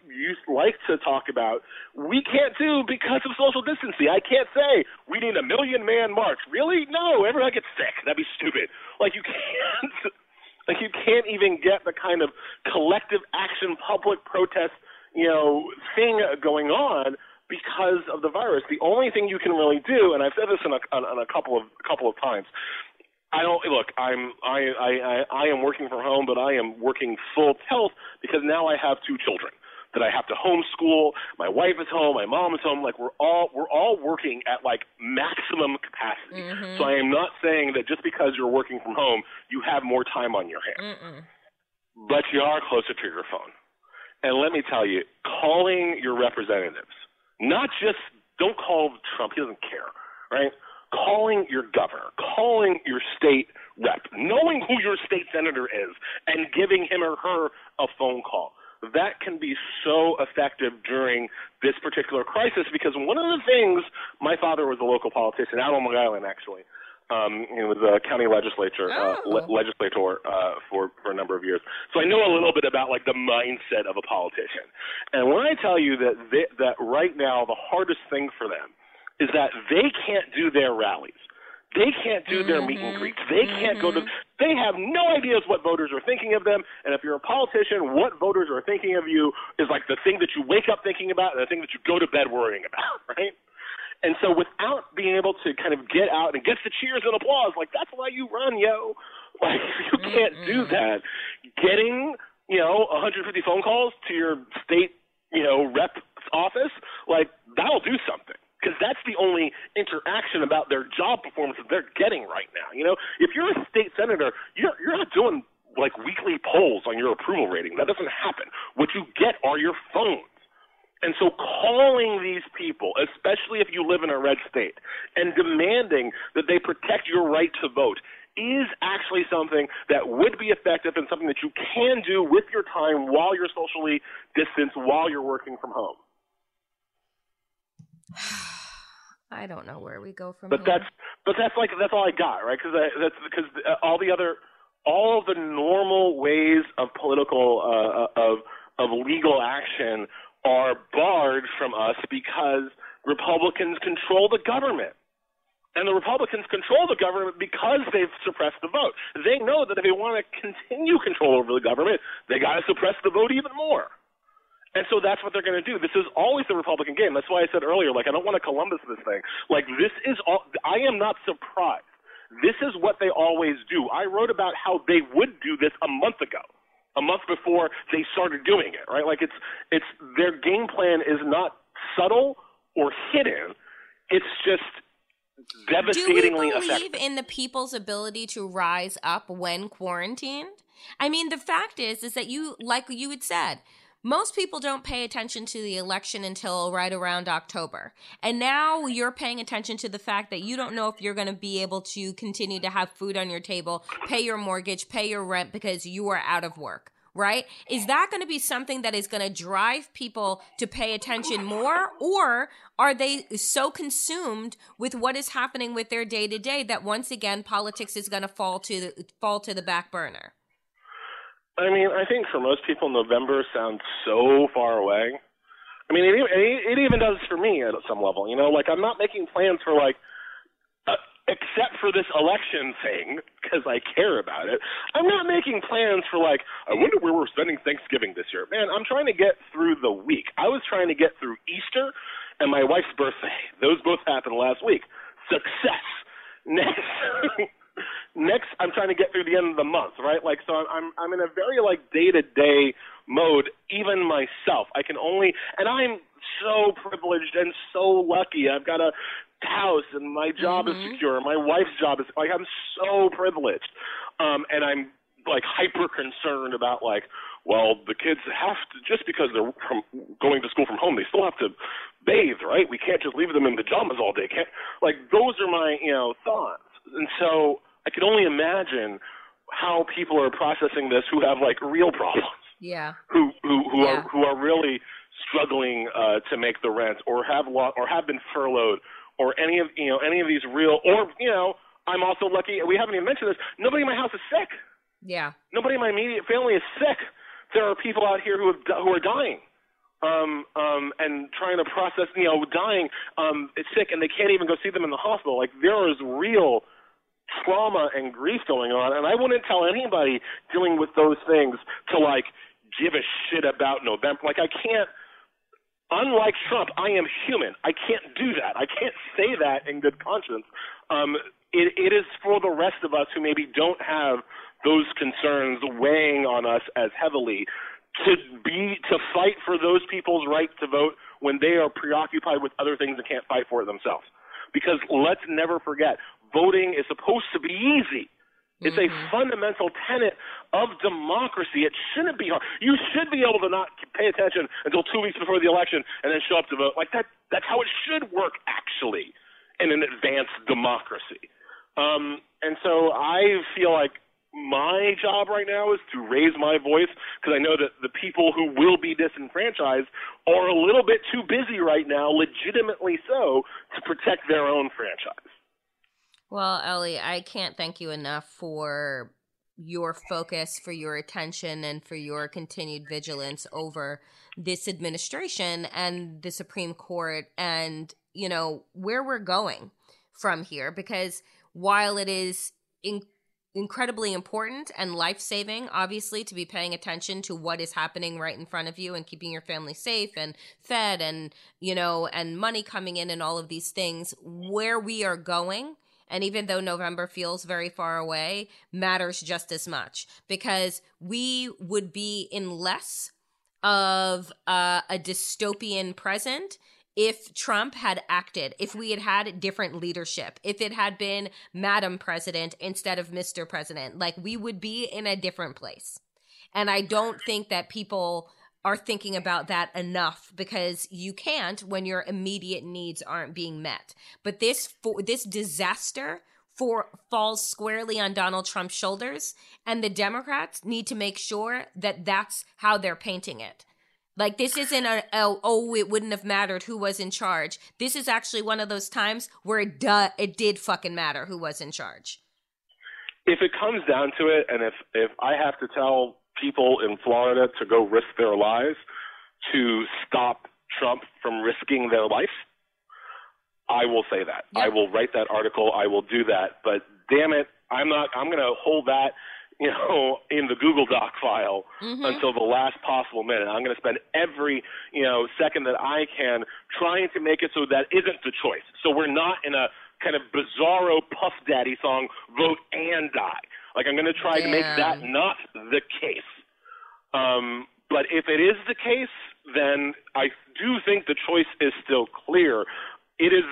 like to talk about, we can't do because of social distancing. I can't say we need a 1 million-man march. Really? No, everybody gets sick. That'd be stupid. Like you can't even get the kind of collective action, public protest, you know, thing going on because of the virus. The only thing you can really do, and I've said this a couple of times. I am working from home, but I am working full tilt because now I have 2 children that I have to homeschool. My wife is home, my mom is home. Like we're all working at like maximum capacity. Mm-hmm. So I am not saying that just because you're working from home, you have more time on your hands. Mm-mm. But you are closer to your phone. And let me tell you, calling your representatives, not just don't call Trump. He doesn't care, right? Calling your governor, calling your state rep, knowing who your state senator is, and giving him or her a phone call. That can be so effective during this particular crisis because one of the things, my father was a local politician out on Long Island, actually. He was a county legislator for a number of years. So I know a little bit about like the mindset of a politician. And when I tell you that right now the hardest thing for them is that they can't do their rallies. They can't do their meet and greets. They can't go to – they have no ideas what voters are thinking of them. And if you're a politician, what voters are thinking of you is like the thing that you wake up thinking about and the thing that you go to bed worrying about, right? And so without being able to kind of get out and get the cheers and applause, like that's why you run, yo. Like you can't do that. Getting, you know, 150 phone calls to your state, you know, rep's office, like that'll do something. Because that's the only interaction about their job performance that they're getting right now. You know, if you're a state senator, you're not doing like weekly polls on your approval rating. That doesn't happen. What you get are your phones. And so calling these people, especially if you live in a red state, and demanding that they protect your right to vote is actually something that would be effective and something that you can do with your time while you're socially distanced, while you're working from home. I don't know where we go from here. But that's all I got, right? Because all of the normal ways of political of legal action are barred from us because Republicans control the government. And the Republicans control the government because they've suppressed the vote. They know that if they want to continue control over the government, they got to suppress the vote even more. And so that's what they're going to do. This is always the Republican game. That's why I said earlier, like, I don't want to Columbus this thing. Like, this is all – I am not surprised. This is what they always do. I wrote about how they would do this a month before they started doing it, right? Like, it's – their game plan is not subtle or hidden. It's just devastatingly affected. Do we believe in the people's ability to rise up when quarantined? I mean, the fact is that you, like you had said, most people don't pay attention to the election until right around October. And now you're paying attention to the fact that you don't know if you're going to be able to continue to have food on your table, pay your mortgage, pay your rent because you are out of work, right? Is that going to be something that is going to drive people to pay attention more? Or are they so consumed with what is happening with their day-to-day that once again, politics is going to fall to the back burner? I mean, I think for most people, November sounds so far away. I mean, it even does for me at some level. You know, like I'm not making plans for except for this election thing because I care about it. I'm not making plans for I wonder where we're spending Thanksgiving this year. Man, I'm trying to get through the week. I was trying to get through Easter and my wife's birthday. Those both happened last week. Success. Next, I'm trying to get through the end of the month, right? So I'm in a very day-to-day mode, even myself. I can only – and I'm so privileged and so lucky. I've got a house and my job is secure. My wife's job is – I'm so privileged. And I'm hyper concerned about the kids have to – just because they're going to school from home, they still have to bathe, right? We can't just leave them in pajamas all day. Those are my, thoughts. And so I can only imagine how people are processing this who have real problems. Yeah. Who are really struggling to make the rent or have been furloughed or any of these real I'm also lucky we haven't even mentioned this. Nobody in my house is sick. Yeah. Nobody in my immediate family is sick. There are people out here who are dying. And trying to process, dying, sick, and they can't even go see them in the hospital. There is real trauma and grief going on, and I wouldn't tell anybody dealing with those things to, give a shit about November. I can't, unlike Trump, I am human. I can't do that. I can't say that in good conscience. It is for the rest of us who maybe don't have those concerns weighing on us as heavily to fight for those people's right to vote when they are preoccupied with other things and can't fight for it themselves. Because let's never forget, voting is supposed to be easy. It's a fundamental tenet of democracy. It shouldn't be hard. You should be able to not pay attention until 2 weeks before the election and then show up to vote. That's how it should work, actually, in an advanced democracy. And so I feel my job right now is to raise my voice because I know that the people who will be disenfranchised are a little bit too busy right now, legitimately so, to protect their own franchise. Well, Ellie, I can't thank you enough for your focus, for your attention, and for your continued vigilance over this administration and the Supreme Court and, where we're going from here. Because while it is incredibly important and life-saving, obviously, to be paying attention to what is happening right in front of you and keeping your family safe and fed and, and money coming in and all of these things, where we are going, and even though November feels very far away, matters just as much because we would be in less of a dystopian present if Trump had acted, if we had had different leadership, if it had been Madam President instead of Mr. President, we would be in a different place. And I don't think that people are thinking about that enough because you can't when your immediate needs aren't being met. But this disaster falls squarely on Donald Trump's shoulders, and the Democrats need to make sure that that's how they're painting it. This isn't it wouldn't have mattered who was in charge. This is actually one of those times where it did fucking matter who was in charge. If it comes down to it, and if I have to tell people in Florida to go risk their lives to stop Trump from risking their life, I will say that. Yep. I will write that article. I will do that. But damn it, I'm going to hold that in the Google Doc file until the last possible minute. I'm going to spend every, second that I can trying to make it so that isn't the choice. So we're not in a kind of bizarro Puff Daddy song, vote and die. I'm going to try to make that not the case. But if it is the case, then I do think the choice is still clear. It is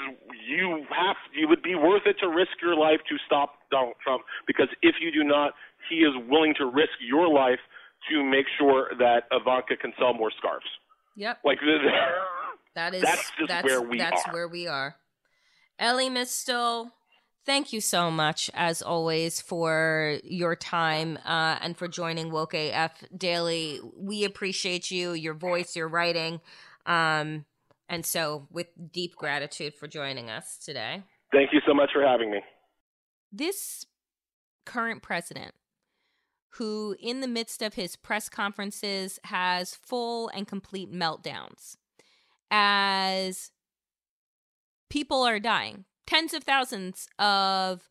it would be worth it to risk your life to stop Donald Trump, because if you do not, he is willing to risk your life to make sure that Ivanka can sell more scarves. Yep. Like that's where we are. Ellie Mistel, thank you so much, as always, for your time and for joining Woke AF Daily. We appreciate you, your voice, your writing, and so with deep gratitude for joining us today. Thank you so much for having me. This current president, who in the midst of his press conferences has full and complete meltdowns as people are dying. Tens of thousands of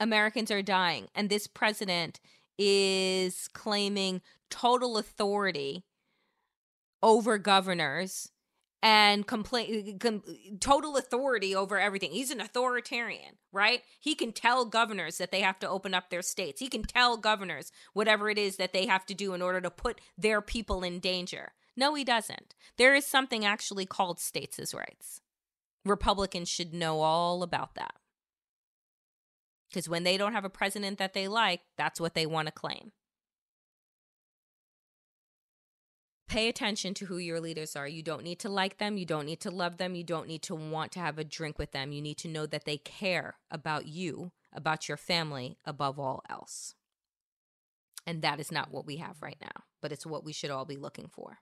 Americans are dying, and this president is claiming total authority over governors and total authority over everything. He's an authoritarian, right? He can tell governors that they have to open up their states. He can tell governors whatever it is that they have to do in order to put their people in danger. No, he doesn't. There is something actually called states' rights. Republicans should know all about that, because when they don't have a president that they like, that's what they want to claim. Pay attention to who your leaders are. You don't need to like them. You don't need to love them. You don't need to want to have a drink with them. You need to know that they care about you, about your family, above all else. And that is not what we have right now, but it's what we should all be looking for.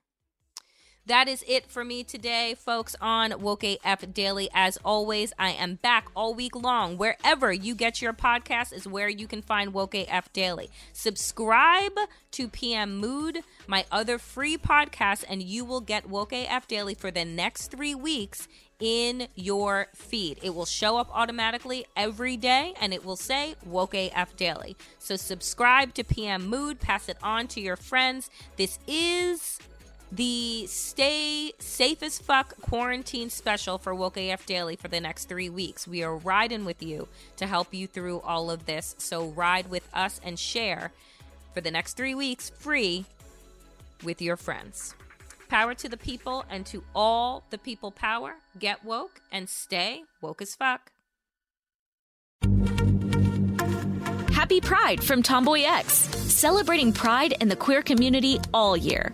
That is it for me today, folks, on Woke AF Daily. As always, I am back all week long. Wherever you get your podcast is where you can find Woke AF Daily. Subscribe to PM Mood, my other free podcast, and you will get Woke AF Daily for the next 3 weeks in your feed. It will show up automatically every day, and it will say Woke AF Daily. So subscribe to PM Mood. Pass it on to your friends. This is the Stay Safe as Fuck quarantine special for Woke AF Daily for the next 3 weeks. We are riding with you to help you through all of this. So ride with us and share for the next 3 weeks free with your friends. Power to the people, and to all the people power. Get woke and stay woke as fuck. Happy Pride from Tomboy X, celebrating pride and the queer community all year.